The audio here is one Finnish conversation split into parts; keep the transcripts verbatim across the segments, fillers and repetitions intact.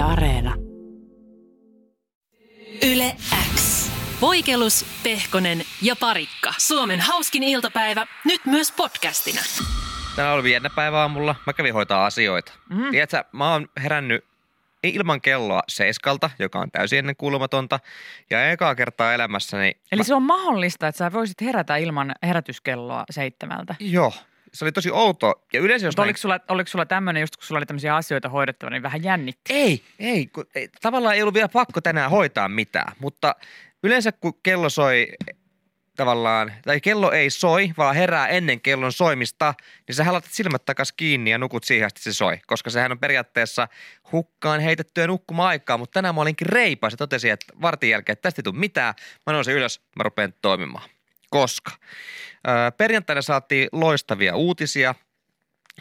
Yle Areena. Yle X. Voikelus, Pehkonen ja Parikka. Suomen hauskin iltapäivä, nyt myös podcastina. Tänään oli viennä päivä aamulla. Mä kävin hoitaa asioita. Mm. Tiedätkö, mä oon herännyt ilman kelloa seiskalta, joka on täysin ennenkuulumatonta. Ja ekaa kertaa elämässäni... Eli mä... se on mahdollista, että sä voisit herätä ilman herätyskelloa seitsemältä. Joo. Se oli tosi outo. Ja yleensä jos näin... oliko, sulla, oliko sulla tämmöinen, just kun sulla oli tämmöisiä asioita hoidettava, niin vähän jännitti? Ei, ei, kun, ei. Tavallaan ei ollut vielä pakko tänään hoitaa mitään, mutta yleensä kun kello soi tavallaan, tai kello ei soi, vaan herää ennen kellon soimista, niin sä laitat silmät takaisin kiinni ja nukut siihen asti se soi. Koska sehän on periaatteessa hukkaan heitettyä nukkuma-aikaa, mutta tänään mä olinkin reipas ja totesin, että vartin jälkeen, että tästä ei tule mitään. Mä nousin ylös, mä rupean toimimaan. Koska perjantaina saatiin loistavia uutisia.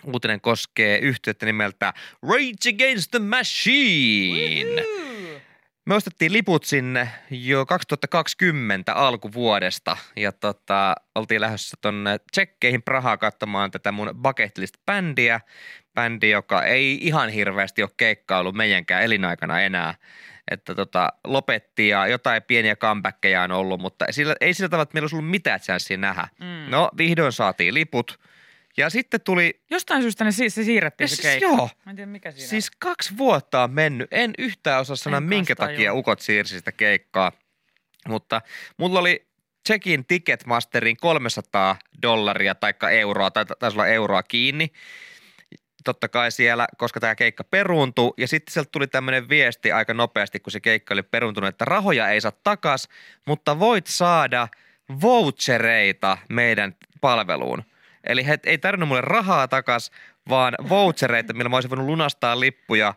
Uutinen koskee yhtiötä nimeltä Rage Against the Machine. Woohoo! Me ostettiin liput sinne jo kaksituhattakaksikymmentä alkuvuodesta ja tota, oltiin lähdössä tonne Tsekkeihin Prahaan katsomaan tätä mun bucket list -bändiä. Bändi, joka ei ihan hirveästi ole keikkaillut meidänkään elinaikana enää. Että tota, lopetti ja jotain pieniä comebackeja on ollut, mutta ei sillä, ei sillä tavalla, että meillä olisi ollut mitään chanssiä nähdä. Mm. No, vihdoin saatiin liput ja sitten tuli... Jostain syystä ne si- se siirrettiin se keikka. Joo. Mä en tiedä, mikä siinä siis on. Kaksi vuotta on mennyt. En yhtään osaa sanoa, minkä takia joo. ukot siirsi sitä keikkaa, mutta mulla oli... Tsekin Ticketmasterin kolmesataa dollaria tai euroa, tai taisi olla euroa kiinni. Totta kai siellä, koska tämä keikka peruuntui ja sitten sieltä tuli tämmöinen viesti aika nopeasti, kun se keikka oli peruuntunut, että rahoja ei saa takas, mutta voit saada vouchereita meidän palveluun. Eli he ei tarvinnut mulle rahaa takas, vaan vouchereita, millä mä olisin voinut lunastaa lippuja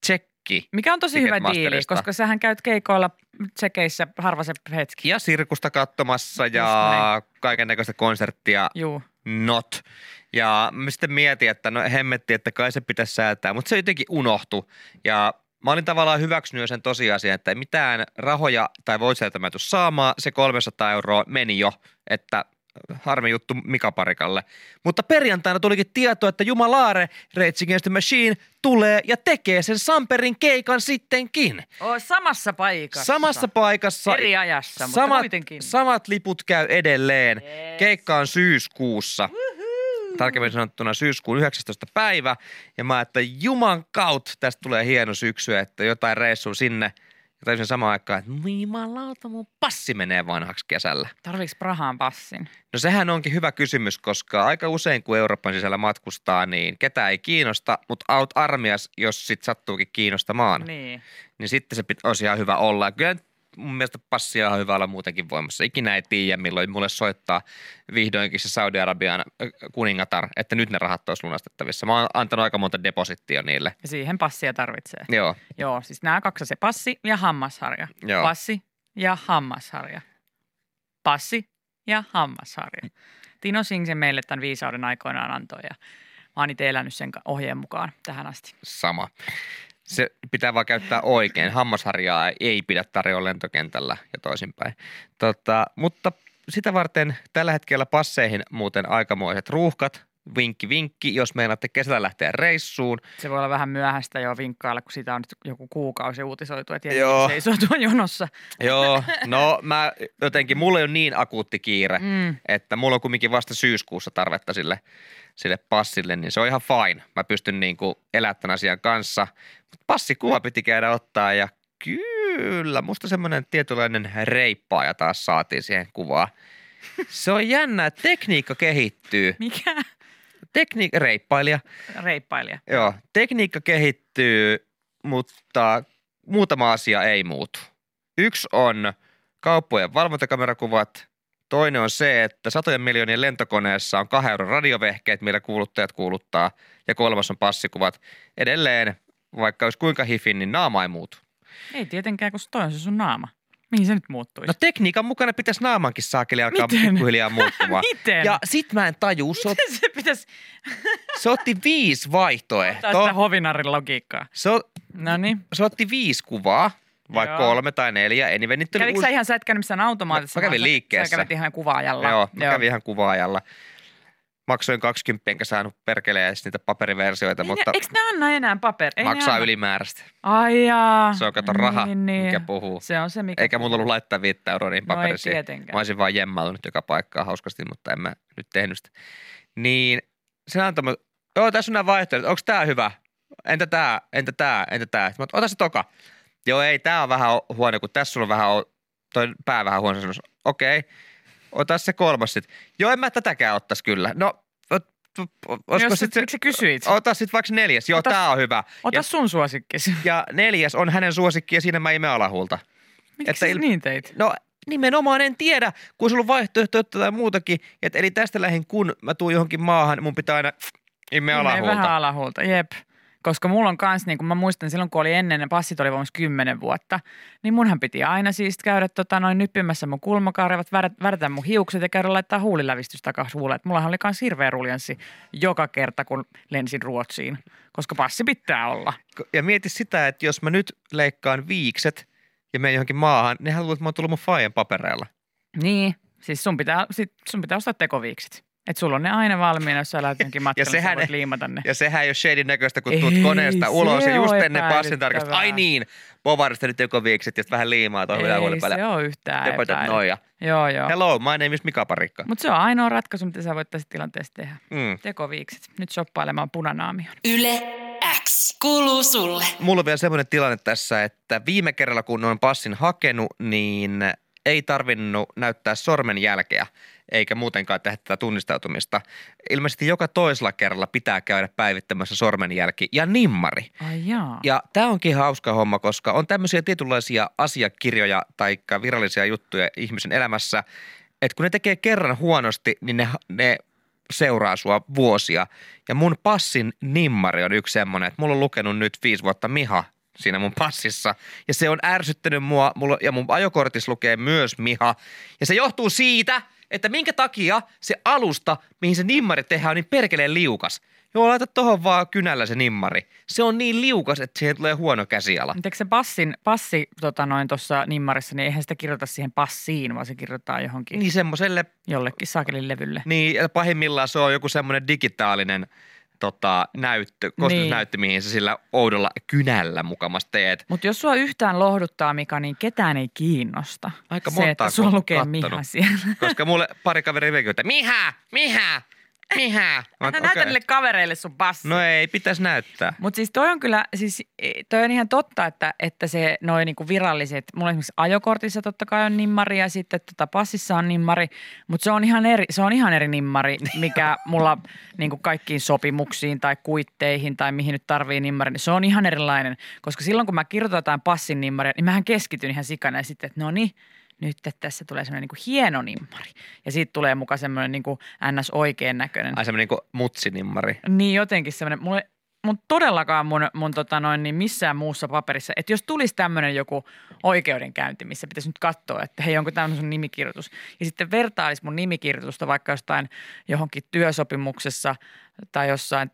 Tsekki. Mikä on tosi hyvä diili, koska sähän käyt keikoilla Tsekeissä harva se hetki. Ja sirkusta katsomassa ja kaiken näköistä konserttia. Juu. Not. Ja mä sitten mietin, että no hemmetti, että kai se pitäisi säätää, mutta se jotenkin unohtui. Ja mä olin tavallaan hyväksynyt sen tosiasian, että mitään rahoja tai voitseita mä en tule saamaan. Se kolmesataa euroa meni jo, että harmi juttu Mika Parikalle. Mutta perjantaina tulikin tieto, että jumalaare, Rage Against the Machine tulee ja tekee sen Samperin keikan sittenkin. Oo, samassa paikassa. Samassa paikassa. Eri ajassa, mutta samat, kuitenkin. Samat liput käy edelleen. Yes. Keikka on syyskuussa. Tarkemmin sanottuna syyskuun yhdeksästoista päivä ja mä että juman kautta tästä tulee hieno syksy, että jotain reissua sinne. Ja täysin samaan aikaan, että jumalauta, mun passi menee vanhaksi kesällä. Tarviiko Prahaan passin? No sehän onkin hyvä kysymys, koska aika usein kun Euroopan sisällä matkustaa, niin ketään ei kiinnosta, mutta aut armias, jos sit sattuukin kiinnostamaan. Niin. Niin sitten se pit- olisi ihan hyvä olla. Ja kyllä mun mielestä passia on hyvä olla muutenkin voimassa. Ikinä ei tiedä, milloin mulle soittaa vihdoinkin se Saudi-Arabian kuningatar, että nyt ne rahat olisi lunastettavissa. Mä oon antanut aika monta deposittia niille. Ja siihen passia tarvitsee. Joo. Joo, siis nämä kaksi, se passi ja hammasharja. Joo. Passi ja hammasharja. Passi ja hammasharja. Tino Singh sen meille tämän viisauden aikoinaan antoi ja mä oon itse elänyt sen ohjeen mukaan tähän asti. Sama. Se pitää vaan käyttää oikein. Hammasharjaa ei pidä tarjoa lentokentällä ja toisinpäin. Tota, mutta sitä varten tällä hetkellä passeihin muuten aikamoiset ruuhkat. Vinkki, vinkki, jos meinaatte kesällä lähteä reissuun. Se voi olla vähän myöhäistä jo vinkkailla, kun siitä on nyt joku kuukausi uutisoitu, että se ei soitua jonossa. Joo, no mä jotenkin, mulla ei ole niin akuutti kiire, mm. että mulla on kumminkin vasta syyskuussa tarvetta sille, sille passille, niin se on ihan fine. Mä pystyn niin kuin elättämään asian kanssa, mutta passikuva piti käydä ottaa ja kyllä, musta semmoinen tietynlainen reippaaja taas saatiin siihen kuvaan. Se on jännä, että tekniikka kehittyy. Mikä? Tekniikka, reippailija. Reippailija. Joo, tekniikka kehittyy, mutta muutama asia ei muutu. Yksi on kauppojen valvontakamerakuvat, toinen on se, että satojen miljoonien lentokoneessa on kahden euron radiovehkeet, millä kuuluttajat kuuluttaa, ja kolmas on passikuvat. Edelleen, vaikka olisi kuinka hifin, niin naama ei muutu. Ei tietenkään, kun toi on se sun naama. Mihin se nyt muuttuisi? No tekniikan mukana pitäisi naamankin saakeli alkaa pikkuhiljaa muuttumaan. Miten? Ja sit mä en tajuu. Miten se, ot... se pitäisi? Se otti viisi vaihtoehtoa. Tämä on hovinarin logiikkaa. Se, o... se otti viisi kuvaa, vaikka kolme tai neljä. Kävikö uus... sä ihan, sä et käynyt missään automaatissa? Mä, mä kävin liikkeessä. Sä kävit ihan kuvaajalla. Joo, mä Joo. kävin ihan kuvaajalla. maksoin kaksikymmentä enkä saanut perkeleen edes niitä paperiversioita, ei, mutta... Eikö ne anna enää paperi? Ei maksaa ylimääräistä. Ai jaa. Se on kato raha, niin, niin. mikä puhuu. Se on se, mikä eikä mulla ollut laittaa viittä euroa niin paperisiin. No ei tietenkään. Mä olisin vaan jemmailut joka paikkaa hauskasti, mutta en mä nyt tehnyt sitä. Niin se antoi mä, joo tässä on nämä vaihtoehdot, onko tää hyvä? Entä tää, entä tää, entä tää? Mä ota se toka. Joo ei, tää on vähän huono, kun tässä on vähän, toi pää vähän huono sanoisi, okei. Okay. Ota se kolmas sitten. Joo, en mä tätäkään ottaisi kyllä. No, ot, olisiko sitten... Miksi sä kysyit? Ota sitten vaikka neljäs. Joo, ota, tää on hyvä. Ota ja, sun suosikkisi. Ja neljäs on hänen suosikki ja siinä mä imen alahuulta. Miksi il... niin teit? No, nimenomaan en tiedä, kun sulla on vaihtoehtoja tai muutakin. Et, eli tästä lähin, kun mä tuun johonkin maahan, mun pitää aina imen alahuulta. Imen vähän alahuulta, jep. Koska mulla on kans, niin kun mä muistan silloin, kun oli ennen, ne passit oli voimassa kymmenen vuotta, niin munhan piti aina siis käydä tota, noin nyppimässä mun kulmakarevat, värjätä mun hiukset ja käydä laittaa huulilävistys takas huuleen. Et mullahan oli kans hirveä ruljanssi joka kerta, kun lensin Ruotsiin, koska passi pitää olla. Ja mieti sitä, että jos mä nyt leikkaan viikset ja menen johonkin maahan, nehän luulee, että mä oon tullut mun faijan papereilla. Niin, siis sun pitää, sit sun pitää ostaa tekoviikset. Että sulla on ne aina valmiina, jos sä lähtenkin matkalla, ja sä voit liimata ne. Ja sehän ei ole shadin näköistä, kun tuut koneesta ulos ja just ennen passin tarkastus. Ai niin, povarista nyt tekoviikset ja vähän liimaa tuohon vielä huolen päälle. Ei se ole yhtään epäilyt. Joo, joo. Hello, my name is Mika Parikka. Mutta se on ainoa ratkaisu, mitä sä voit tässä tilanteessa tehdä. Mm. Tekoviikset. Nyt shoppailemaan punanaamion. Yle X kuuluu sulle. Mulla on vielä semmoinen tilanne tässä, että viime kerralla, kun olen passin hakenut, niin ei tarvinnut näyttää sormenjälkeä. Eikä muutenkaan tehdä tätä tunnistautumista. Ilmeisesti joka toisella kerralla pitää käydä päivittämässä sormenjälki ja nimmari. Ai jaa. Ja tämä onkin hauska homma, koska on tämmöisiä tietynlaisia asiakirjoja tai virallisia juttuja ihmisen elämässä, että kun ne tekee kerran huonosti, niin ne, ne seuraa sua vuosia. Ja mun passin nimmari on yksi semmoinen, että mulla on lukenut nyt viisi vuotta Miha siinä mun passissa. Ja se on ärsyttänyt mua, mulla, ja mun ajokortissa lukee myös Miha. Ja se johtuu siitä... Että minkä takia se alusta, mihin se nimmari tehdään, on niin perkeleen liukas. Joo, laita tuohon vaan kynällä se nimmari. Se on niin liukas, että siihen tulee huono käsiala. Mutta eikö se passin, passi tota noin tuossa nimmarissa, niin eihän sitä kirjoita siihen passiin, vaan se kirjoittaa johonkin. Niin semmoiselle. Jollekin saakelin levylle. Niin, ja pahimmillaan se on joku semmoinen digitaalinen tota, näyttö, kostusnäyttö, niin. Mihin sä sillä oudolla kynällä mukamas teet. Mutta jos sua yhtään lohduttaa, Mika, niin ketään ei kiinnosta. Aika montaa, se, että sua lukee kattonut. Miha siellä. Koska mulle pari kaveria veikin, että Miha, Miha, Miha. Älä näytä okay. Niille kavereille sun passi. No ei, pitäisi näyttää. Mutta siis toi on kyllä, siis toi on ihan totta, että, että se noi niinku viralliset, mulla esimerkiksi ajokortissa totta kai on nimmari ja sitten tota passissa on nimmari, mutta se on ihan eri, se on ihan eri nimmari, mikä mulla niinku kaikkiin sopimuksiin tai kuitteihin tai mihin nyt tarvii nimmari, niin se on ihan erilainen. Koska silloin kun mä kirjoitan jotain passin nimmaria, niin mähän keskityn ihan sikana ja sitten, että no niin. Nyt tässä tulee semmoinen niinku hieno nimmari. Ja siitä tulee muka semmoinen niinku ns. Oikeen näköinen. Ai semmoinen niinku mutsinimmari. Niin jotenkin semmoinen. Mulle, mun todellakaan mun, mun tota noin, niin missään muussa paperissa, että jos tulisi tämmöinen joku oikeudenkäynti, missä pitäisi nyt katsoa, että hei, onko tämmöinen sun nimikirjoitus. Ja sitten vertailisi mun nimikirjoitusta vaikka jostain johonkin työsopimuksessa tai jossain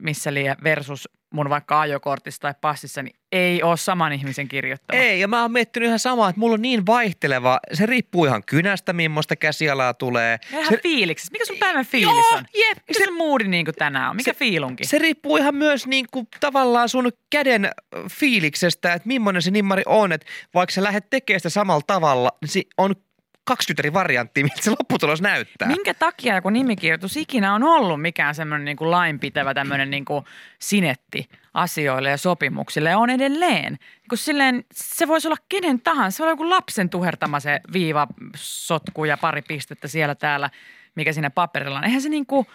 missä liian versus mun vaikka ajokortissa tai passissa, niin ei ole saman ihmisen kirjoittama. Ei, ja mä oon miettinyt ihan samaa, että mulla on niin vaihteleva. Se riippuu ihan kynästä, millaista käsialaa tulee. Ja ihan se... fiiliksessä. Mikä sun päivän fiilis joo, on? Jep. Mikä se... sun moodi niin kuin tänään on? Mikä se... fiilunkin? Se riippuu ihan myös niin kuin tavallaan sun käden fiiliksestä, että millainen se nimmari on. Että vaikka sä lähdet tekemään sitä samalla tavalla, niin se on kaksikymmentä eri varianttia, miltä se lopputulos näyttää. Minkä takia joku nimikirjoitus ikinä on ollut mikään semmoinen niin kuin lainpitävä tämmöinen niin kuin sinetti asioille ja sopimuksille ja on edelleen. Kun silleen, se voisi olla kenen tahansa. Se on joku lapsen tuhertama se viiva, sotku ja pari pistettä siellä täällä, mikä siinä paperilla on. Eihän se niin kuin,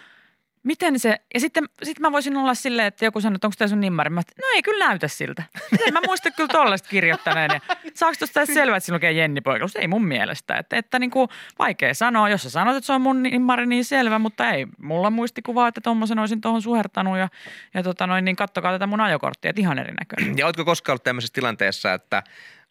miten se, ja sitten sit mä voisin olla silleen, että joku sanoo, että onko tämä sun nimmari. Mä no ei kyllä näytä siltä. Miten mä muistan kyllä tollaista kirjoittaneen. Ja saako tuosta edes selvää, että siinä lukee Jenni Poikelus? Ei mun mielestä. Että, että niin kuin vaikea sanoa, jos sä sanot, että se on mun nimmari, niin selvä, mutta ei. Mulla muistikuvaa, että tommosen olisin tuohon suhertanut ja, ja tota noin, niin kattokaa tätä mun ajokorttia, että ihan erinäköinen. Ja ootko koskaan ollut tämmöisessä tilanteessa, että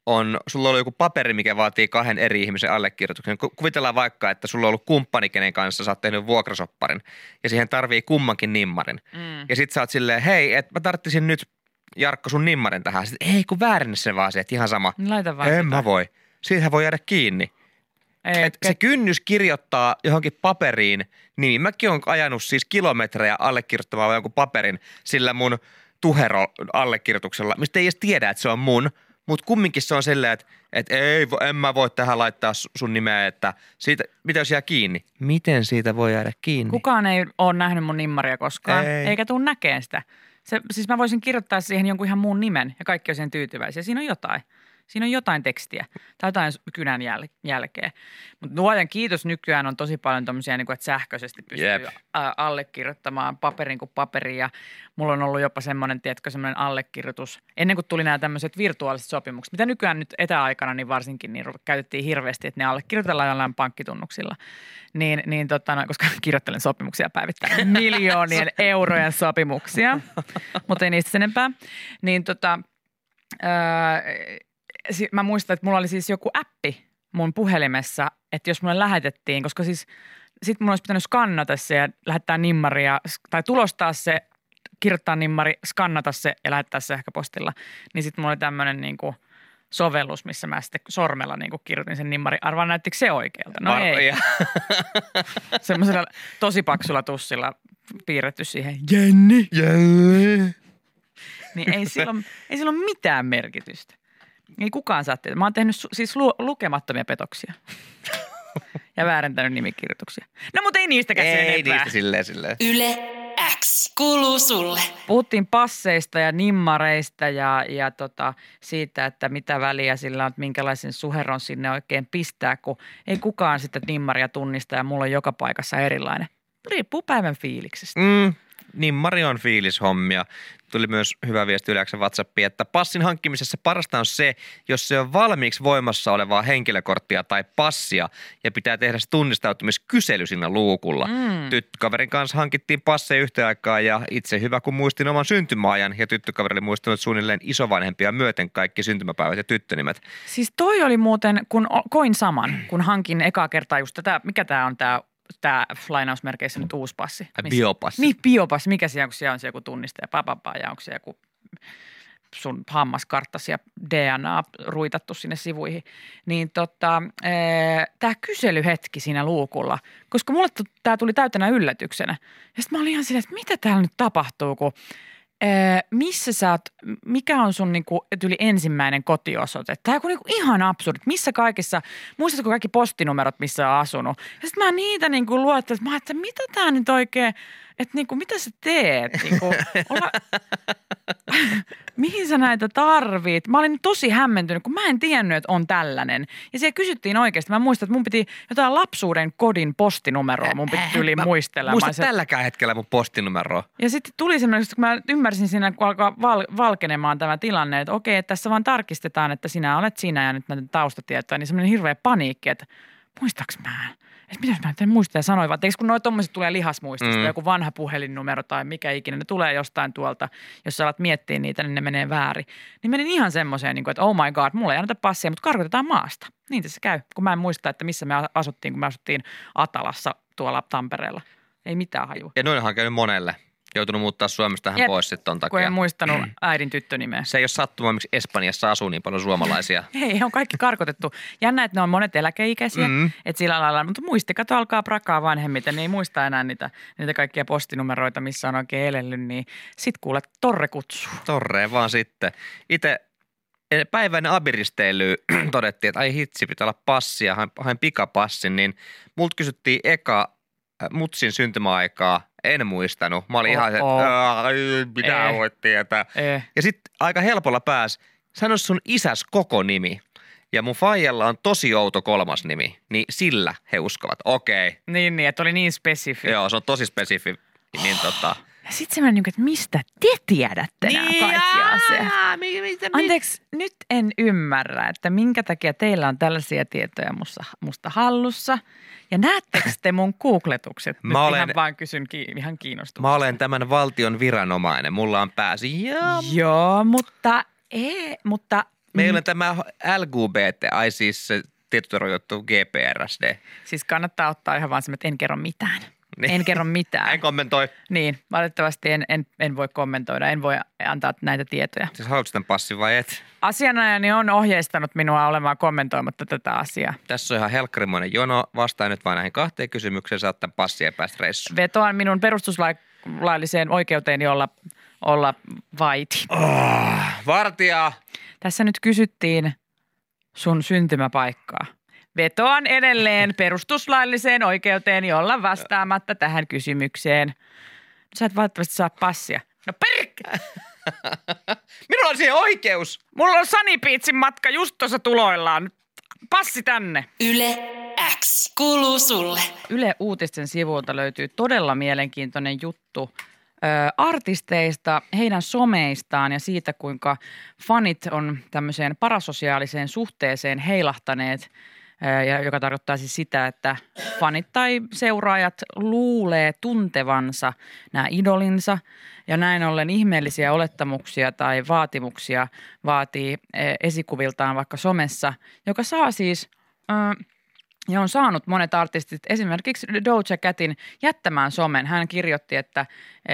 on, sulla on ollut joku paperi, mikä vaatii kahden eri ihmisen allekirjoituksen. Kuvitellaan vaikka, että sulla on ollut kumppani, kenen kanssa sä oot tehnyt vuokrasopparin ja siihen tarvii kummankin nimmarin. Mm. Ja sit sä oot silleen, hei, et mä tarttisin nyt Jarkko sun nimmarin tähän. Sitten, ei kun väärinnä sen vaan se, että ihan sama. Laita vaan. En sitä. Mä voi. Siitähän voi jäädä kiinni. Et se kynnys kirjoittaa johonkin paperiin, niin mäkin olen ajanut siis kilometrejä allekirjoittamaan jonkun paperin sillä mun tuhero allekirjoituksella, mistä ei edes tiedä, että se on mun, mutta kumminkin se on silleen, että, että ei, en mä voi tähän laittaa sun nimeä, että siitä, mitä jos jää kiinni? Miten siitä voi jäädä kiinni? Kukaan ei ole nähnyt mun nimmaria koskaan, ei. Eikä tuu näkeen sitä. Se, siis mä voisin kirjoittaa siihen jonkun ihan muun nimen ja kaikki on siihen tyytyväisiä. Siinä on jotain. Siinä on jotain tekstiä tai jotain kynän jäl- jälkeä. Mutta luojan kiitos nykyään on tosi paljon tommosia, niin kuin, että sähköisesti pystyy yep. a- allekirjoittamaan paperin kuin paperin. Ja mulla on ollut jopa semmoinen, tiedätkö, semmoinen allekirjoitus. Ennen kuin tuli nämä tämmöiset virtuaaliset sopimukset, mitä nykyään nyt etäaikana niin varsinkin niin käytettiin hirveästi, että ne allekirjoitellaan jollain pankkitunnuksilla. Niin, niin totta, no, koska kirjoittelen sopimuksia päivittäin, miljoonien eurojen sopimuksia, mutta ei niistä sen enempää. Niin tota... Öö, Mä muistan, että mulla oli siis joku appi mun puhelimessa, että jos mulle lähetettiin, koska siis sit mun olisi pitänyt skannata se ja lähettää nimmaria tai tulostaa se, kirjoittaa nimmari, skannata se ja lähettää se ehkä postilla. Niin sit mulla oli tämmönen niinku sovellus, missä mä sitten sormella niinku kirjoitin sen nimmari. Arvaan, näyttikö se oikealta? No ei. Semmoisella tosi paksulla tussilla piirretty siihen Jenni. Jenni. Niin ei silloin, ei silloin mitään merkitystä. Ei kukaan saa tietää. Mä oon tehnyt su- siis lu- lukemattomia petoksia ja väärentänyt nimikirjoituksia. No mutta ei niistäkään sen enempää. Ei niistä silleen silleen. Yle X kuuluu sulle. Puhuttiin passeista ja nimmareista ja, ja tota, siitä, että mitä väliä sillä on, että minkälaisen suheron sinne oikein pistää, kun ei kukaan sitä nimmaria tunnista ja mulla on joka paikassa erilainen. Riippuu päivän fiiliksestä. Mm. Nimmari on fiilishommia. Tuli myös hyvä viesti YleX:n WhatsAppiin, että passin hankkimisessa parasta on se, jos se on valmiiksi voimassa olevaa henkilökorttia tai passia ja pitää tehdä se tunnistautumiskysely siinä luukulla. Mm. Tyttökaverin kanssa hankittiin passeja yhtä aikaa ja itse hyvä, kun muistin oman syntymäajan ja tyttökaveri oli muistanut suunnilleen isovanhempia myöten kaikki syntymäpäivät ja tyttönimet. Siis toi oli muuten, kun koin saman, kun hankin ekaa kertaa just tätä, mikä tämä on tämä Tämä lainausmerkeissä nyt uusi passi. Missä? Biopassi. Niin, biopassi. Mikä siellä on, kun siellä on siellä joku tunniste ja papapaa ja onko siellä joku sun hammaskarttasi ja D N A ruitattu sinne sivuihin. Niin tota, tämä kyselyhetki siinä luukulla, koska mulle tämä tuli täytänä yllätyksenä. Ja sitten mä olin ihan silleen, että mitä täällä nyt tapahtuu, kun ää, missä sä oot, mikä on sun niinku yli ensimmäinen kotiosoite? Tämä on niinku ihan absurdi. Missä kaikissa, muistatko kaikki postinumerot, missä on asunut? Ja sitten mä niitä niinku luottelin, että mä ajattelin, mitä tämä nyt oikein, että niinku, mitä sä teet? Niinku, olla, mihin sä näitä tarvit? Mä olin tosi hämmentynyt, kun mä en tiennyt, että on tällainen. Ja siellä kysyttiin oikeasti. Mä muistan, että mun piti jotain lapsuuden kodin postinumeroa. Mun piti yli muistella. Muista se... tälläkään hetkellä mun postinumeroa. Ja sitten tuli semmoinen, kun mä ymmärsin siinä, kun alkaa val- valkenemaan tämä tilanne, että okei, että tässä vaan tarkistetaan, että sinä olet siinä ja nyt näitä taustatietoja. Niin semmoinen hirveä paniikki, että muistaaks mä? Että mitä mä en muista ja sanoin, vaan kun noi tommoset tulee lihasmuistista, mm. joku vanha puhelinnumero tai mikä ikinä, ne tulee jostain tuolta, jos sä alat miettiä niitä, niin ne menee väärin. Niin menin ihan semmoiseen, että oh my god, mulla ei anneta passia, mutta karkotetaan maasta. Niin tässä käy, kun mä en muista, että missä me asuttiin, kun me asuttiin Atalassa tuolla Tampereella. Ei mitään hajua. Ja noinhan on käynyt monelle. Joutunut muuttaa Suomesta tähän Jep, pois sitten ton takia. Kun en muistanut äidin tyttönimeä. Se ei ole sattumaa, miksi Espanjassa asuu niin paljon suomalaisia. Hei, on kaikki karkotettu. Jännä, että ne on monet eläkeikäisiä, mm. että sillä lailla, mutta muistikato alkaa prakaa vanhemmiten, niin ei muista enää niitä, niitä kaikkia postinumeroita, missä on oikein elellyt, niin sit kuule, torre kutsuu. Torre vaan sitten. Itse päivän abiristeily todettiin, että ai hitsi, pitää olla passia, hain, hain pikapassin, niin multa kysyttiin eka mutsin syntymäaikaa. En muistanut. Mä olin ihan se, että pitää voi tietää. Eh. Ja sitten aika helpolla pääsi, sano sun isäs koko nimi. Ja mun faijalla on tosi outo kolmas nimi, niin sillä he uskovat. Okei. Okay. Niin, niin, että oli niin spesifi. Joo, se on tosi spesifi. Niin, oh. tota. Ja sitten semmoinen, että mistä te tiedätte niin, nämä kaikki asiat? Anteeksi, nyt en ymmärrä, että minkä takia teillä on tällaisia tietoja musta, musta hallussa. Ja näettekö te mun googletukset? Nyt olen, ihan vaan kysyn ihan kiinnostuksesta. Mä olen tämän valtion viranomainen. Mulla on pääsi. Joo, Joo mutta ei, mutta... Meillä on tämä L G B T, ai siis tietysti rajoittu G P R S D. Siis kannattaa ottaa ihan vaan semmoinen, että en kerro mitään. Niin. En kerro mitään. En kommentoi. Niin, valitettavasti en, en, en voi kommentoida, en voi antaa näitä tietoja. Siis haluatko tämän passin vai et? Asianajani on ohjeistanut minua olemaan kommentoimatta tätä asiaa. Tässä on ihan helkkarimainen jono. Vastaan nyt vain näihin kahteen kysymykseen. Saat tämän passia ja päästä reissuun. Vetoan minun perustuslailliseen oikeuteeni olla, olla vaiti. Oh, vartija! Tässä nyt kysyttiin sun syntymäpaikkaa. Vetoan edelleen perustuslailliseen oikeuteen, jolla vastaamatta tähän kysymykseen. Sä et valitettavasti saa passia. No perkele! Minulla on siihen oikeus. Mulla on Sunny Beachin matka just tuossa tuloillaan. Passi tänne. Yle X kuuluu sulle. Yle Uutisten sivuilta löytyy todella mielenkiintoinen juttu artisteista, heidän someistaan ja siitä, kuinka fanit on tämmöiseen parasosiaaliseen suhteeseen heilahtaneet, ja joka tarkoittaa siis sitä, että fanit tai seuraajat luulee tuntevansa nämä idolinsa ja näin ollen ihmeellisiä olettamuksia tai vaatimuksia vaatii esikuviltaan vaikka somessa, joka saa siis... Ö- Ja on saanut monet artistit, esimerkiksi Doja Catin, jättämään somen. Hän kirjoitti, että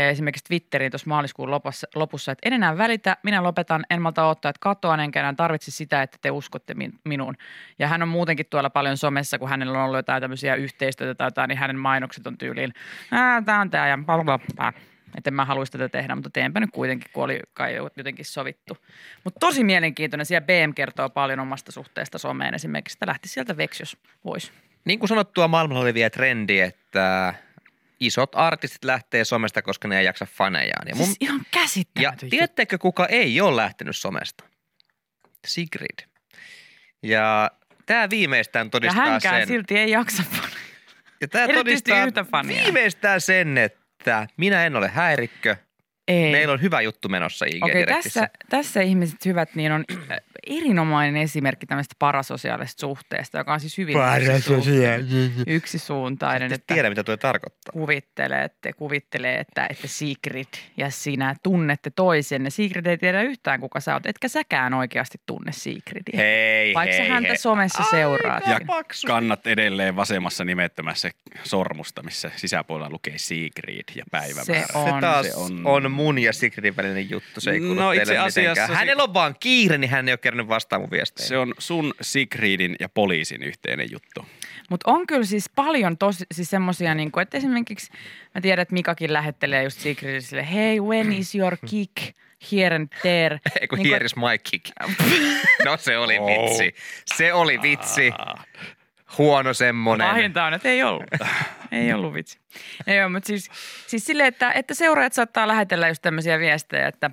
esimerkiksi Twitteriin tuossa maaliskuun lopussa, lopussa että en enää välitä, minä lopetan, en malta odottaa, että katoan, enkä enää tarvitse sitä, että te uskotte min- minuun. Ja hän on muutenkin tuolla paljon somessa, kun hänellä on ollut jotain tämmöisiä yhteistyötä tai jotain, niin hänen mainokset on tyyliin, tämä on tämä ja blablabla. Että en mä haluaisi tätä tehdä, mutta teenpä nyt kuitenkin, kun oli kai jotenkin sovittu. Mutta tosi mielenkiintoinen. Siellä B M kertoo paljon omasta suhteesta someen esimerkiksi. Sitä lähti sieltä veksi, jos voisi. Niin kuin sanottua, maailmalla oli vielä trendi, että isot artistit lähtee somesta, koska ne ei jaksa fanejaan. Ja mun... Siis ihan käsittämätön. Ja tiedättekö, kuka ei ole lähtenyt somesta? Sigrid. Ja tämä viimeistään todistaa sen. Ja hänkään sen... silti ei jaksa fanejaan. Ja tämä todistaa viimeistään sen, että... Tää. Minä en ole häirikkö. Ei. Meillä on hyvä juttu menossa I G-direktissä. Okei, tässä, tässä ihmiset hyvät, niin on erinomainen esimerkki tämmöistä parasosiaalisesta suhteesta, joka on siis hyvin yksisuuntainen. yksisuuntainen että tiedä, mitä tuo tarkoittaa. Kuvittelee, että, kuvittelee, että, että Sigrid ja sinä tunnette toisenne. Sigrid ei tiedä yhtään, kuka sä oot, etkä säkään oikeasti tunne Sigridia. Hei, Vaikka hei, häntä hei. somessa seuraat. Ja kannat edelleen vasemmassa nimettömässä sormusta, missä sisäpuolella lukee Sigrid ja päivämäärä. Se on. Se taas se on, on mun ja Sigridin välinen juttu, se ei kuulu no, teille mitenkään. Se... Hänellä on vaan kiire, niin hän ei ole kerännyt vastaan mun viesteihin. Se on sun, Sigridin ja poliisin yhteinen juttu. Mutta on kyllä siis paljon tosi, siis semmosia, niinku, että esimerkiksi mä tiedän, että Mikakin lähettelee just Sigridille sille, hei, when is your kick? Here and there. Eiku, niin here is my kick. No se oli vitsi. Se oli vitsi. Huono semmonen. Pahinta on, että ei ollut. Ei ollut vitsi. Ei ole, mutta siis, siis silleen, että, että seuraajat saattaa lähetellä just tämmöisiä viestejä, että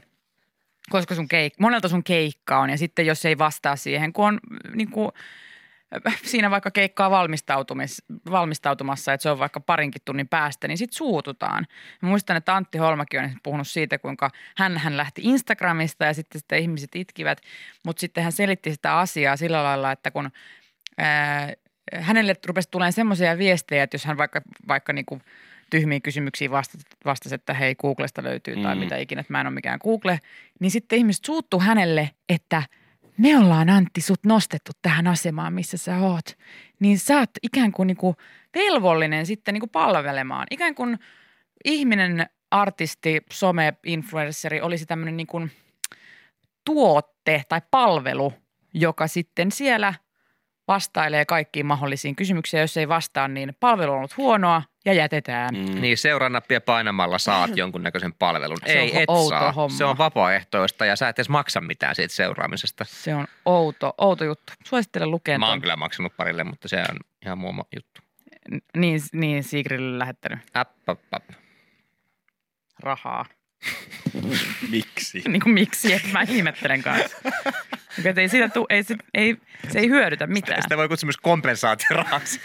koska sun keik- monelta sun keikka on ja sitten jos ei vastaa siihen, kun on niin kuin, siinä vaikka keikkaa valmistautumis, valmistautumassa, että se on vaikka parinkin tunnin päästä, niin sitten suututaan. Mä muistan, että Antti Holmakin on puhunut siitä, kuinka hän, hän lähti Instagramista ja sitten sitä ihmiset itkivät, mutta sitten hän selitti sitä asiaa sillä lailla, että kun ää, hänelle rupesi tulemaan semmoisia viestejä, että jos hän vaikka, vaikka niinku tyhmiin kysymyksiin vastasi, että hei, Googlesta löytyy tai mm. mitä ikinä, että mä en ole mikään Google, niin sitten ihmiset suuttuu hänelle, että me ollaan, Antti, sut nostettu tähän asemaan, missä sä oot. Niin sä oot ikään kuin niinku velvollinen sitten niinku palvelemaan. Ikään kuin ihminen, artisti, some-influenceri olisi tämmöinen niinku tuotte tai palvelu, joka sitten siellä – vastailee kaikkiin mahdollisiin kysymyksiin. Jos ei vastaa, niin palvelu on ollut huonoa ja jätetään. Mm. Niin seuranappia painamalla saat jonkunnäköisen palvelun. Se ei et saa. Homma. Se on vapaaehtoista ja sä et edes maksa mitään siitä seuraamisesta. Se on outo, outo juttu. Suosittelen lukeen. Mä oon ton. Kyllä maksanut parille, mutta se on ihan muu juttu. Niin, niin Sigridille lähettänyt. App, app, app. Rahaa. Miksi? Niin kuin miksi, että mä ihmettelen kanssa. Ei siitä tuu, ei, ei, se ei hyödytä mitään. Sitä voi kutsua myös kompensaatiorahaksi.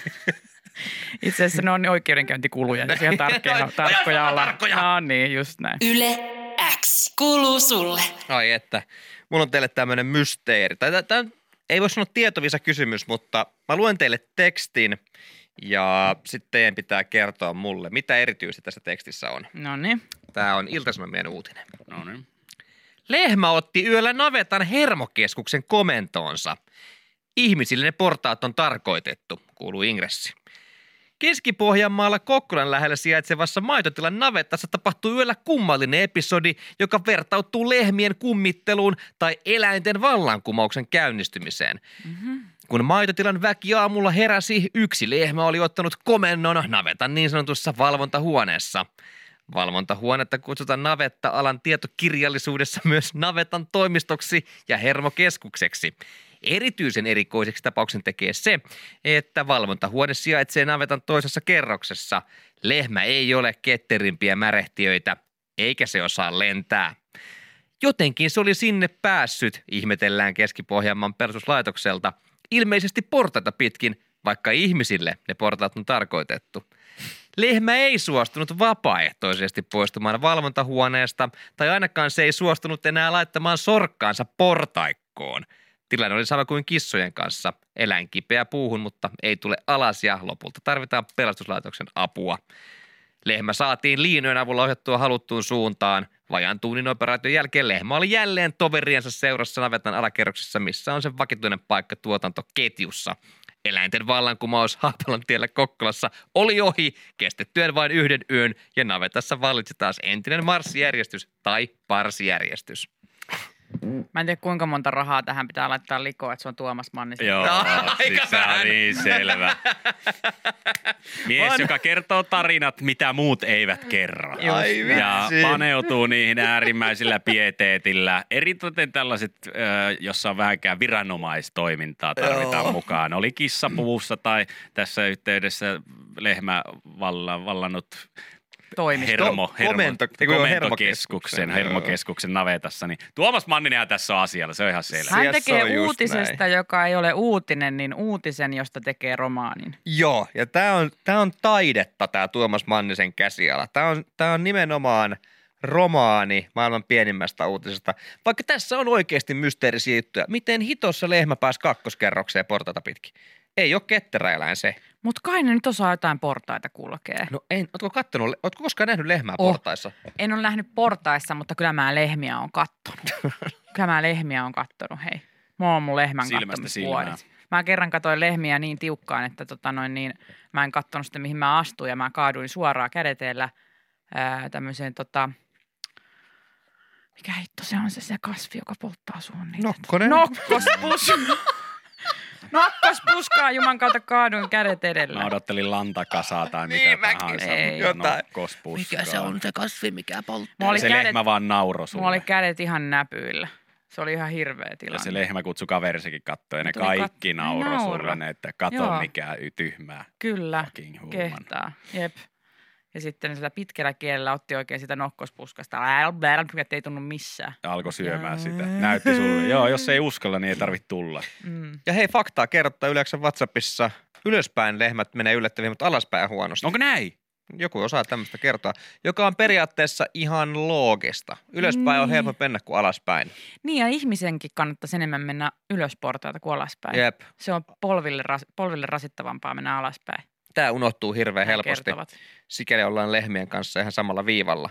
Itse asiassa ne on oikeudenkäyntikuluja, jos ihan tarkkoja, tarkkoja ollaan. No niin, just näin. Yle X kuuluu sulle. Ai että, mulla on teille tämmöinen mysteeri. Tämä ei voi sanoa tietovisa kysymys, mutta mä luen teille tekstin ja sitten teidän pitää kertoa mulle, mitä erityisesti tässä tekstissä on. No niin. Tämä on Ilta-Sanomien uutinen. No niin. Lehmä otti yöllä navetan hermokeskuksen komentoonsa. Ihmisille ne portaat on tarkoitettu, kuuluu ingressi. Keski-Pohjanmaalla Kokkolan lähellä sijaitsevassa maitotilan navettassa tapahtuu yöllä kummallinen episodi, joka vertautuu lehmien kummitteluun tai eläinten vallankumouksen käynnistymiseen. Mm-hmm. Kun maitotilan väki aamulla heräsi, yksi lehmä oli ottanut komennon navetan niin sanotussa valvontahuoneessa. Valvontahuonetta kutsutaan navetta-alan tietokirjallisuudessa myös navetan toimistoksi ja hermokeskukseksi. Erityisen erikoiseksi tapauksen tekee se, että valvontahuone sijaitsee navetan toisessa kerroksessa. Lehmä ei ole ketterimpiä märehtiöitä, eikä se osaa lentää. Jotenkin se oli sinne päässyt, ihmetellään Keski-Pohjanmaan pelastuslaitokselta. Ilmeisesti portaita pitkin, vaikka ihmisille ne portaat on tarkoitettu. Lehmä ei suostunut vapaaehtoisesti poistumaan valvontahuoneesta, tai ainakaan se ei suostunut enää laittamaan sorkkaansa portaikkoon. Tilanne oli sama kuin kissojen kanssa. Eläin kipeä puuhun, mutta ei tule alas ja lopulta tarvitaan pelastuslaitoksen apua. Lehmä saatiin liinojen avulla ohjattua haluttuun suuntaan. Vajaan tunnin operaation jälkeen lehmä oli jälleen toveriensa seurassa navetan alakerroksessa, missä on sen vakituinen paikka tuotantoketjussa. Eläinten vallankumous Haapalantiellä Kokkolassa oli ohi, kestettyään vain yhden yön ja navetassa vallitsi taas entinen marssijärjestys tai parsijärjestys. Mä en tiedä, kuinka monta rahaa tähän pitää laittaa likoon, että se on Tuomas Manninen. Joo, no, siis se on niin selvä. Mies, on. Joka kertoo tarinat, mitä muut eivät kerro. Ai, ja paneutuu niihin äärimmäisillä pieteetillä. Eritoten tällaiset, jossa on vähänkään viranomaistoimintaa tarvitaan Joo. mukaan. Oli kissa puussa tai tässä yhteydessä lehmä valla, vallannut... Toimisto. Hermo, hermo, Komento, komentokeskuksen, hermokeskuksen navetassa. Niin. Tuomas Manninenhan tässä on asialla, se on ihan selvä. Hän tekee uutisesta, näin. Joka ei ole uutinen, niin uutisen, josta tekee romaanin. Joo, ja tämä on, tää on taidetta, tämä Tuomas Mannisen käsiala. Tämä on, tää on nimenomaan romaani maailman pienimmästä uutisesta. Vaikka tässä on oikeasti mysteeri siirtyä, miten hitossa lehmä pääsi kakkoskerrokseen portaita pitkin. Ei ole ketteräeläin se. Mutta kai ne nyt osaa jotain portaita kulkee. No en, ootko kattonut, ootko koskaan nähnyt lehmää oh. portaissa? En ole nähnyt portaissa, mutta kyllä mä lehmiä oon kattonut. Kyllä mä lehmiä oon kattonut, hei. Mä oon mun lehmän kattomisvuodet. Mä kerran katsoin lehmiä niin tiukkaan, että tota noin niin, mä en kattonut sitä, mihin mä astuin ja mä kaaduin suoraan kädeteellä ää, tämmöiseen tota... Mikä hitto se on se, se kasvi, joka polttaa suun niitä? Nokkonen. Nokkospus. Nokkas puskaa, juman kautta kaaduin kädet edellä. Mä odottelin lantakasaa tai mitä niin, tahansa. Ei, jotain. Mikä se on se kasvi, mikä polttaa? Se kädet, lehmä vaan nauroi sulle. Mulla oli kädet ihan näpyillä. Se oli ihan hirveä tilanne. Ja se lehmä kutsui kaverisikin kattoon ja ne kaikki kat... nauroi sulle, että kato Joo. mikä tyhmää. Kyllä, kehtaa. Jep. Ja sitten sillä pitkällä kielellä otti oikein sitä nokkospuskasta, että ei tunnu missään. Alkoi syömään sitä. Näytti sulle. Joo, jos ei uskalla, niin ei tarvitse tulla. Mm. Ja hei, faktaa kerrottaa YleX:n WhatsAppissa. Ylöspäin lehmät menee yllättäviin, mutta alaspäin huonosti. Onko näin? Joku osaa tämmöistä kertoa, joka on periaatteessa ihan loogista. Ylöspäin niin. on helppo mennä kuin alaspäin. Niin ja ihmisenkin kannattaisi enemmän mennä ylösportaita kuin alaspäin. Jep. Se on polville, ras- polville rasittavampaa mennä alaspäin. Tämä unohtuu hirveän helposti. Sikäli ollaan lehmien kanssa ihan samalla viivalla.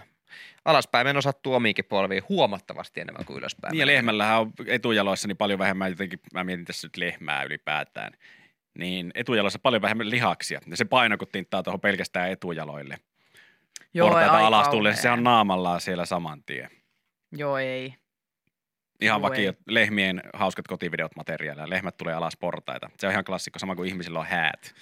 Alaspäin meno sattuu omiinkin polviin huomattavasti enemmän kuin ylöspäin. Niin ja lehmällähän on etujaloissa niin paljon vähemmän jotenkin, mä mietin tässä nyt lehmää ylipäätään, niin etujaloissa paljon vähemmän lihaksia. Ja se paino, kun tinttaa tuohon pelkästään etujaloille. Joo, portaita alas tulee, se on naamallaan siellä saman tien. Joo, ei. Ihan vakio lehmien hauskat kotivideot materiaalia. Lehmät tulee alas portaita. Se on ihan klassikko, sama kuin ihmisillä on häät.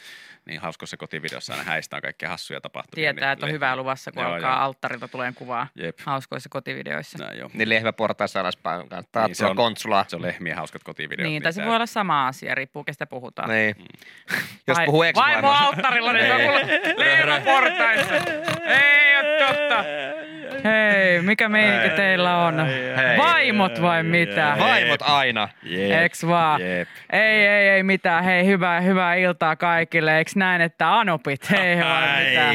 Niin hauskossa kotivideossa aina häistään kaikkia hassuja tapahtumia. Tietää, että on hyvää luvassa, kun joo, alkaa joo. alttarilta tulee kuvaa Jep. hauskoissa kotivideoissa. No, joo. Niin lehmä portaissa alaspäin kannattaa niin, tulla kontsulaa. Se on lehmien hauskat kotivideot. Niin, tai se voi olla sama asia, riippuu kestä puhutaan. Niin. Mm. Jos vai, puhuu ex-maailmassa. Vaimo alttarilla, niin se on kuule lehmä portaissa. Ei ole totta. Hei, mikä meininki teillä on? Hei. Vaimot vai mitä? Vaimot aina. Jep. Eiks vaan? Jep. Ei, ei, ei mitään. Hei, hyvää, hyvää iltaa kaikille. Eiks näin, että anopit? Hei, vai mitä?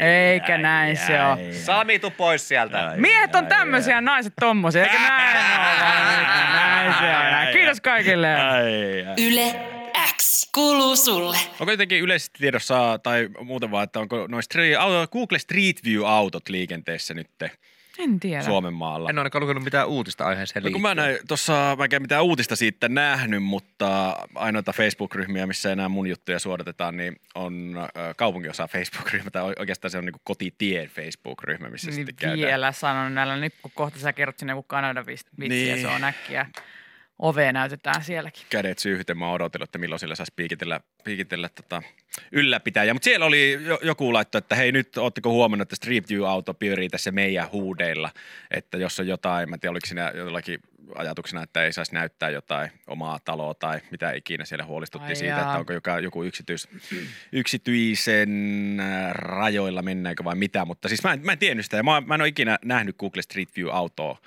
Eikä näin se oo. Sami, tuu pois sieltä. Miehet on tämmösiä, naiset tommosia. Eikä näin oo. Näin se on. Kiitos kaikille. Yle X kuuluu sulle. Onko jotenkin yleisesti tiedossa tai muuten vaan, että onko noin Google Street View-autot liikenteessä nytte? En tiedä. Suomen maalla. En ole ainakaan lukenut mitään uutista aiheeseen liittyen. No, kun mä näin, tossa mä en mitään uutista siitä nähnyt, mutta ainoita Facebook-ryhmiä, missä enää mun juttuja suodatetaan, niin on kaupunginosa Facebook-ryhmä. Tai oikeastaan se on niinku kotitien Facebook-ryhmä, missä niin sitten käydään. Vielä sanon näillä nyt, kun kohta sä kerrot sinne joku Kanadan vitsiä, niin se on äkkiä. Ovea näytetään sielläkin. Kädet syyhyten. Mä oon odotellut, että milloin sillä saisi piikitellä, piikitellä tota, ylläpitäjä. Mutta siellä oli joku laitto, että hei nyt ootteko huomannut, että Street View-auto pyörii tässä meidän huudeilla. Että jos on jotain, mä en tiedä oliko siinä jollakin ajatuksena, että ei saisi näyttää jotain omaa taloa tai mitä ikinä. Siellä huolistuttiin Ai siitä, jaa. Että onko joka, joku yksityis, yksityisen rajoilla mennäänkö vai mitä. Mutta siis mä en, mä en tiennyt sitä ja mä, mä en ole ikinä nähnyt Google Street View-autoa.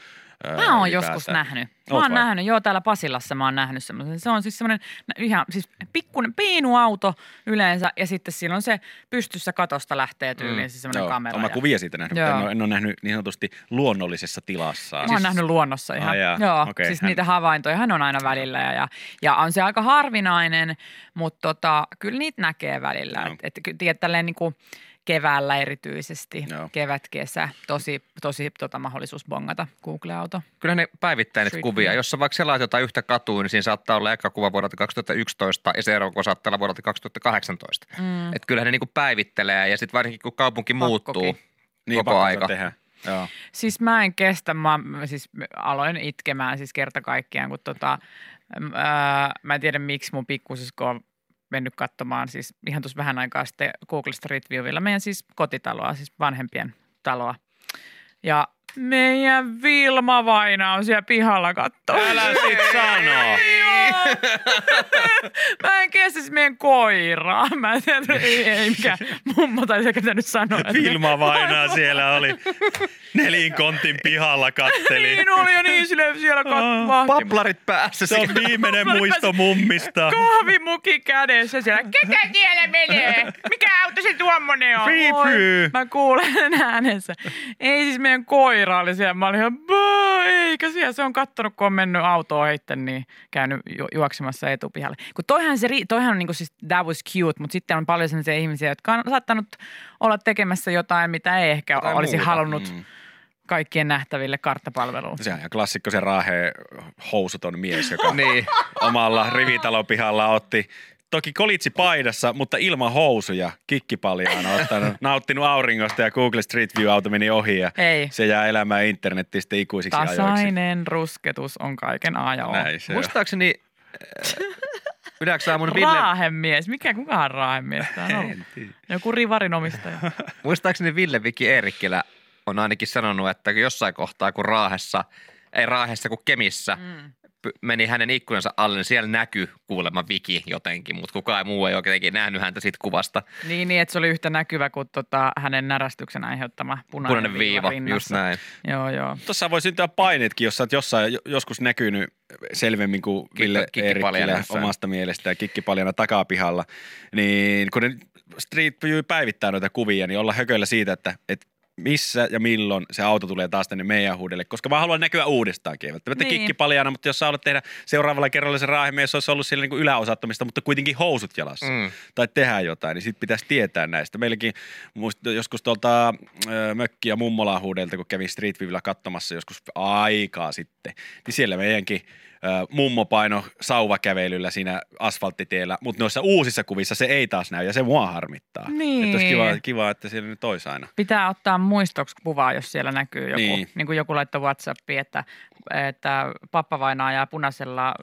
Mä oon joskus päästä. nähnyt. Mä oon vai? nähnyt, joo täällä Pasilassa mä oon nähnyt semmoisen. Se on siis semmoinen ihan siis pikkuinen piinuauto yleensä ja sitten siinä on se pystyssä katosta lähtee tyyliin mm. siis semmoinen joo. kamera. Joo, mä kuvia siitä nähnyt, joo. mutta en ole nähnyt niin sanotusti luonnollisessa tilassa. Mä oon siis... nähnyt luonnossa ihan, ah, jaa. joo, okay, siis hän... niitä havaintoja hän on aina välillä ja, ja, ja on se aika harvinainen, mutta tota, kyllä niitä näkee välillä, no. että et, tiedät tälleen niin kuin keväällä erityisesti, joo. kevät, kesä, tosi, tosi tota, mahdollisuus bongata Google-auto. Kyllä ne päivittäin niitä kuvia. Jos sä vaikka selaat jotain yhtä katua, niin siinä saattaa olla eka kuva vuodelta kaksituhattayksitoista ja seuraava kuva saattaa olla vuodelta kaksituhattakahdeksantoista. Mm. Että kyllähän ne niinku päivittelee ja sitten varsinkin kun kaupunki pakkokin. muuttuu niin, koko aika. Tehdä. Joo. Siis mä en kestä, mä siis aloin itkemään siis kerta kaikkiaan, kun tota, ää, mä en tiedä miksi mun pikkusisko on mennyt katsomaan siis ihan tuossa vähän aikaa sitten Google Street Viewilla meidän siis kotitaloa, siis vanhempien taloa. Ja meidän Vilma-vaina on siellä pihalla kattoo. Älä sit sano. Mä en kestä siis meidän koiraa. Mä en tiedä, ei, ei mikään mummo tai se käytä nyt sanoa. Vilma-vainaa siellä oli. Nelin kontin pihalla katteli. Niin oli ja niin silleen siellä katteli. Paplarit päässä. Se on viimeinen muisto mummista. Kahvimuki kädessä siellä. Ketä siellä menee? Mikä auto se tuommoinen on? Oi, mä kuulen äänensä. Ei siis meidän koira. Oli siellä. Mä olin ihan, eikä siellä. Se on kattonut, kun on mennyt autoa heitte, niin käynyt ju- juoksemassa etupihalle. Kun toihan, se, toihan on niin kuin siis that was cute, mutta sitten on paljon sellaisia ihmisiä, jotka on saattanut olla tekemässä jotain, mitä ei ehkä jotain olisi muuta. halunnut mm. kaikkien nähtäville karttapalveluun. Se on ihan klassikko se raaheen housuton mies, joka niin, omalla rivitalopihalla otti. Toki kolitsi paidassa, mutta ilman housuja, kikkipaljaana ottanut, nauttinut auringosta ja Google Street View-auto meni ohi ja Ei. se jää elämään internettiin sitten ikuisiksi Tasainen ajoiksi. Tasainen rusketus on kaiken A ja O. Näin se Mustaakseni, äh, Ville... Raahemies, mikä kukaan raahemies tämä on? Joku rivarin omistaja. Muistaakseni Ville Eerikkilä on ainakin sanonut, että jossain kohtaa kun Raahessa, ei Raahessa kuin Kemissä mm. – meni hänen ikkunansa alle, niin siellä näkyi kuulemma Viki jotenkin, mutta kukaan muu ei oikein nähnyt häntä siitä kuvasta. Niin, niin että se oli yhtä näkyvä kuin tota, hänen närästyksen aiheuttama punainen, punainen viiva, viiva just näin. Joo, joo. Tuossa voi syntyä paineetkin, jos sä oot jossain joskus näkynyt selvemmin kuin Ville Eerikkilä omasta mielestään kikkipaljana takapihalla, niin kun ne Street View päivittää noita kuvia, niin ollaan hököillä siitä, että et missä ja milloin se auto tulee taas tänne meidän huudelle, koska mä haluan näkyä uudestaankin. Välttämättä niin. kikkipaljana, mutta jos sä haluat tehdä seuraavalla kerralla se raahemies, olisi ollut siellä niin kuin yläosattomista, mutta kuitenkin housut jalassa mm. tai tehdä jotain, niin sit pitäisi tietää näistä. Meilläkin joskus tuolta mökki- ja mummolan huudelta, kun kävin Street Viewillä katsomassa joskus aikaa sitten, niin siellä meidänkin mummo paino sauvakävelyllä siinä asfalttitiellä, mutta noissa uusissa kuvissa se ei taas näy ja se mua harmittaa. Niin. Että olisi kiva, kiva, että siellä nyt olisi aina. Pitää ottaa muistoksi kuvaa, jos siellä näkyy joku, niin, niin kuin joku laittoi WhatsAppiin, että, että pappavaina ajaa punaisella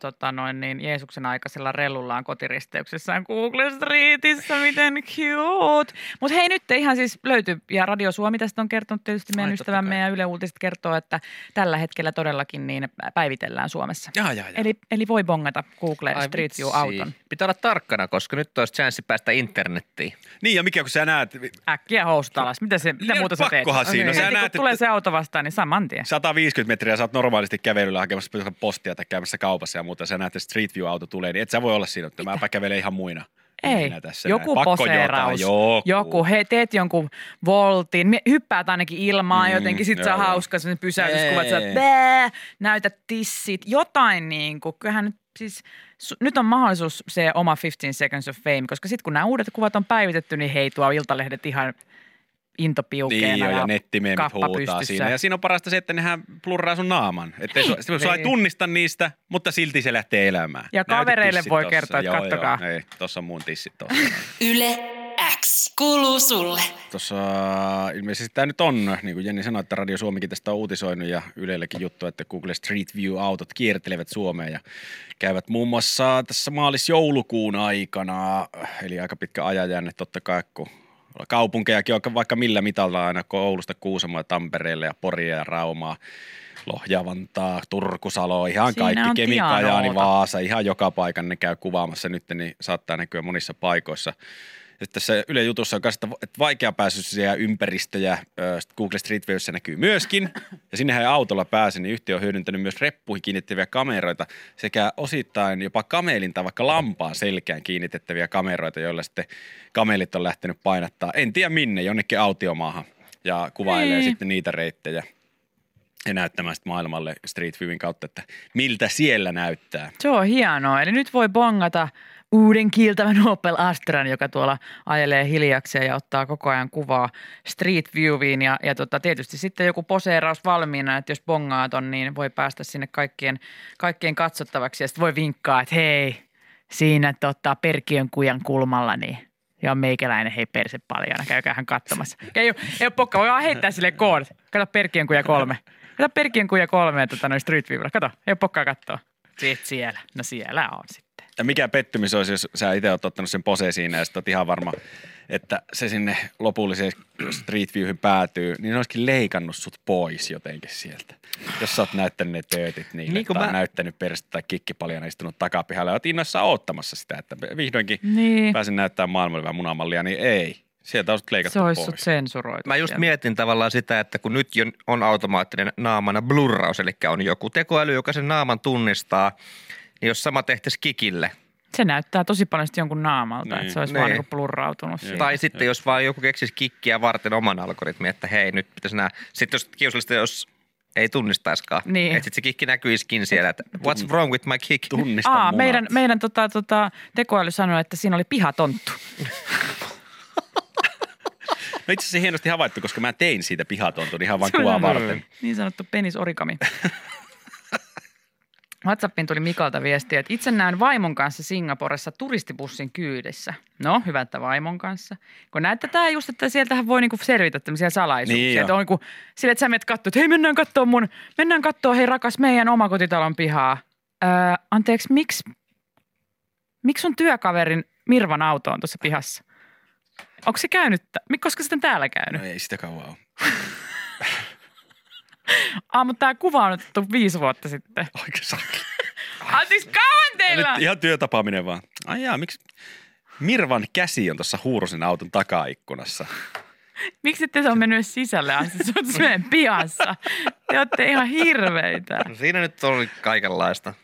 tota noin niin Jeesuksen aikaisella rellullaan kotiristeyksessään Google Streetissä, miten cute. Mutta hei, nyt ihan siis löytyy, ja Radio Suomi tästä on kertonut tietysti meidän Ai, ystävämme, ja Yle Uutiset kertoo, että tällä hetkellä todellakin niin päivitellään Suomessa. Ja, ja, ja. Eli, eli voi bongata Google Ai, Street View-auton. Pitää olla tarkkana, koska nyt olisi chanssi päästä internettiin. Niin, ja mikä kun sä näet... Äkkiä housut alas. Mitä, se, mitä muuta sä teet? Pakkohan siinä. Okay. Näet, kun että... tulee se auto vastaan, niin saman tien. sata viisikymmentä metriä sä oot normaalisti kävelyllä hakemassa postia tai käymässä kaupassa ja mutta sä näet, että Street View-auto tulee, niin et sä voi olla siinä, että mäpä kävelen ihan muina. Ei, joku poseeraus, joku. joku, he teet jonkun voltin, Me hyppäät ainakin ilmaan mm, jotenkin, sit joo. saa hauska sellainen pysäytyskuva, että sä bää, näytät tissit, jotain niin kuin, kyllähän nyt siis, su, nyt on mahdollisuus se oma fifteen seconds of fame, koska sit kun nämä uudet kuvat on päivitetty, niin hei tuo Iltalehdet ihan... into piukeena niin, ja, ja nettimeemit huutaa siinä. Ja siinä on parasta se, että nehän plurraa sun naaman. Että niin, sua niin. ei tunnista niistä, mutta silti se lähtee elämään. Ja kavereille voi tossa. kertoa, että joo, kattokaa. Joo, ei, tossa on mun tissit tossa. Yle X kuuluu sulle. Tuossa ilmeisesti tämä nyt on, niin kuin Jenni sanoi, että Radio Suomikin tästä on uutisoinut ja Ylelläkin juttu, että Google Street View-autot kiertelevät Suomea ja käyvät muun muassa tässä maalis-joulukuun aikana, eli aika pitkä ajajänne totta kai, kun kaupunkejakin on vaikka millä mitalla aina, kun Oulusta Kuusamoa, Tampereelle ja Poria ja Raumaa, Lohja, Vantaa, Turku, Salo, ihan siinä kaikki, Kemikajaani, Vaasa, ihan joka paikan ne käy kuvaamassa nyt, niin saattaa näkyä monissa paikoissa. Sitten tässä Yle jutussa on kanssa, että vaikeapääsyisiä ympäristöjä Google Street Viewssä näkyy myöskin. Ja sinnehän ei autolla pääse, niin yhtiö on hyödyntänyt myös reppuihin kiinnitettäviä kameroita sekä osittain jopa kamelin tai vaikka lampaan selkään kiinnitettäviä kameroita, joilla sitten kamelit on lähtenyt painattaa. En tiedä minne, jonnekin autiomaahan ja kuvailee ei. sitten niitä reittejä. Ja näyttämään sitten maailmalle Street Viewin kautta, että miltä siellä näyttää. Se on hienoa. Eli nyt voi bongata uuden kiiltävän Opel Astran, joka tuolla ajelee hiljakseen ja ottaa koko ajan kuvaa Street Viewiin. Ja, ja tota, tietysti sitten joku poseeraus valmiina, että jos bongaat on, niin voi päästä sinne kaikkien, kaikkien katsottavaksi. Ja sitten voi vinkkaa, että hei, siinä tota, Perkiön kujan kulmalla niin. Ja meikäläinen, hei perse paljana, käykäähän katsomassa. Ei ole, ei ole pokka, voi vaan heittää silleen koodit. Kato Perkiön kuja kolme. Kato Perkiön kuja kolme tota, noin Street Viewilla. Kato, ei ole pokkaa katsoa. Sitten siellä, no siellä on sitten. Ja mikä pettymys olisi, jos sä itse oot ottanut sen poseen siinä ja sit oot ihan varma, että se sinne lopulliseen Street Viewhin päätyy, niin ne olisikin leikannut sut pois jotenkin sieltä. Jos sä oot näyttänyt ne töötit niille niin, tai mä... näyttänyt perstä tai kikkipaljana istunut takapihalla ja oot innoissaan oottamassa sitä, että vihdoinkin niin. pääsen näyttämään maailmalle vähän munamallia, niin ei. Sieltä on sut leikattu pois. Se olisi sut sensuroitu. Mä just siellä. mietin tavallaan sitä, että kun nyt on automaattinen naamana blurraus, eli on joku tekoäly, joka sen naaman tunnistaa, niin jos sama tehtäisiin kikille. Se näyttää tosi paljon jonkun naamalta, niin. että se olisi niin. vaan niin plurrautunut. Niin. Tai sitten jos vaan joku keksisi kikkiä varten oman algoritmin, että hei nyt pitäisi nää. Sitten jos kiusallista, jos ei tunnistaisikaan, niin. että sitten se kikki näkyisikin siellä, että what's wrong with my kick? Tunnista Aa, meidän, meidän tota, tota, tekoäly sanoi, että siinä oli pihatonttu. No itse asiassa hienosti havaittu, koska mä tein siitä pihatontun ihan vaan kuvaa varten. Niin sanottu penisorigami. WhatsAppiin tuli Mikalta viestiä, että itse näen vaimon kanssa Singaporessa turistibussin kyydissä. No, hyvä, että vaimon kanssa. Kun näytetään just, että sieltähän voi niinku selvitä tämmöisiä salaisuuksia. Niin että on kun, sille, että sä menet katsoa, että hei mennään katsoa mun, mennään katsoa, hei rakas, meidän omakotitalon pihaa. Öö, anteeksi, miksi, miksi sun työkaverin Mirvan auto on tuossa pihassa? Onko se käynyt, koska sitten täällä käynyt? No ei sitä kauan ole. Ah, mutta tämä kuva on otettu viisi vuotta sitten. Oikein sakki. Anteeksi, kauan teillä! Nyt ihan työtapaaminen vaan. Ai jaa, miksi Mirvan käsi on tuossa Huurosen auton takaikkunassa? Miksi ette se on mennyt sisälle asti? Se on meidän pihassa. Te olette ihan hirveitä. No siinä nyt oli kaikenlaista.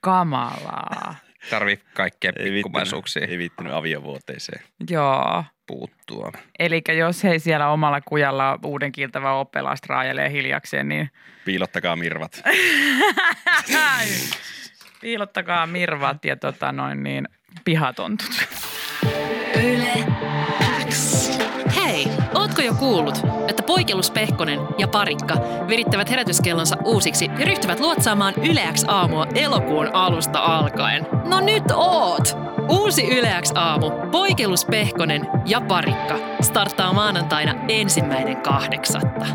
Kamalaa. Tarvii kaikkea pikkumaisuuksia. Ei viittynyt aviovuoteeseen. Joo. Puuttua. Eli jos hei siellä omalla kujalla uuden kiiltävä Opel Astra ajelee hiljakseen, niin... Piilottakaa mirvat. Piilottakaa mirvat ja tota noin niin pihatontut. Yle X. Hei, ootko jo kuullut, että Poikelus Pehkonen ja Parikka virittävät herätyskellonsa uusiksi ja ryhtyvät luotsaamaan YleX aamua elokuun alusta alkaen? No nyt oot! Uusi YleX aamu, Poikelus Pehkonen ja Parikka starttaa maanantaina ensimmäinen kahdeksatta.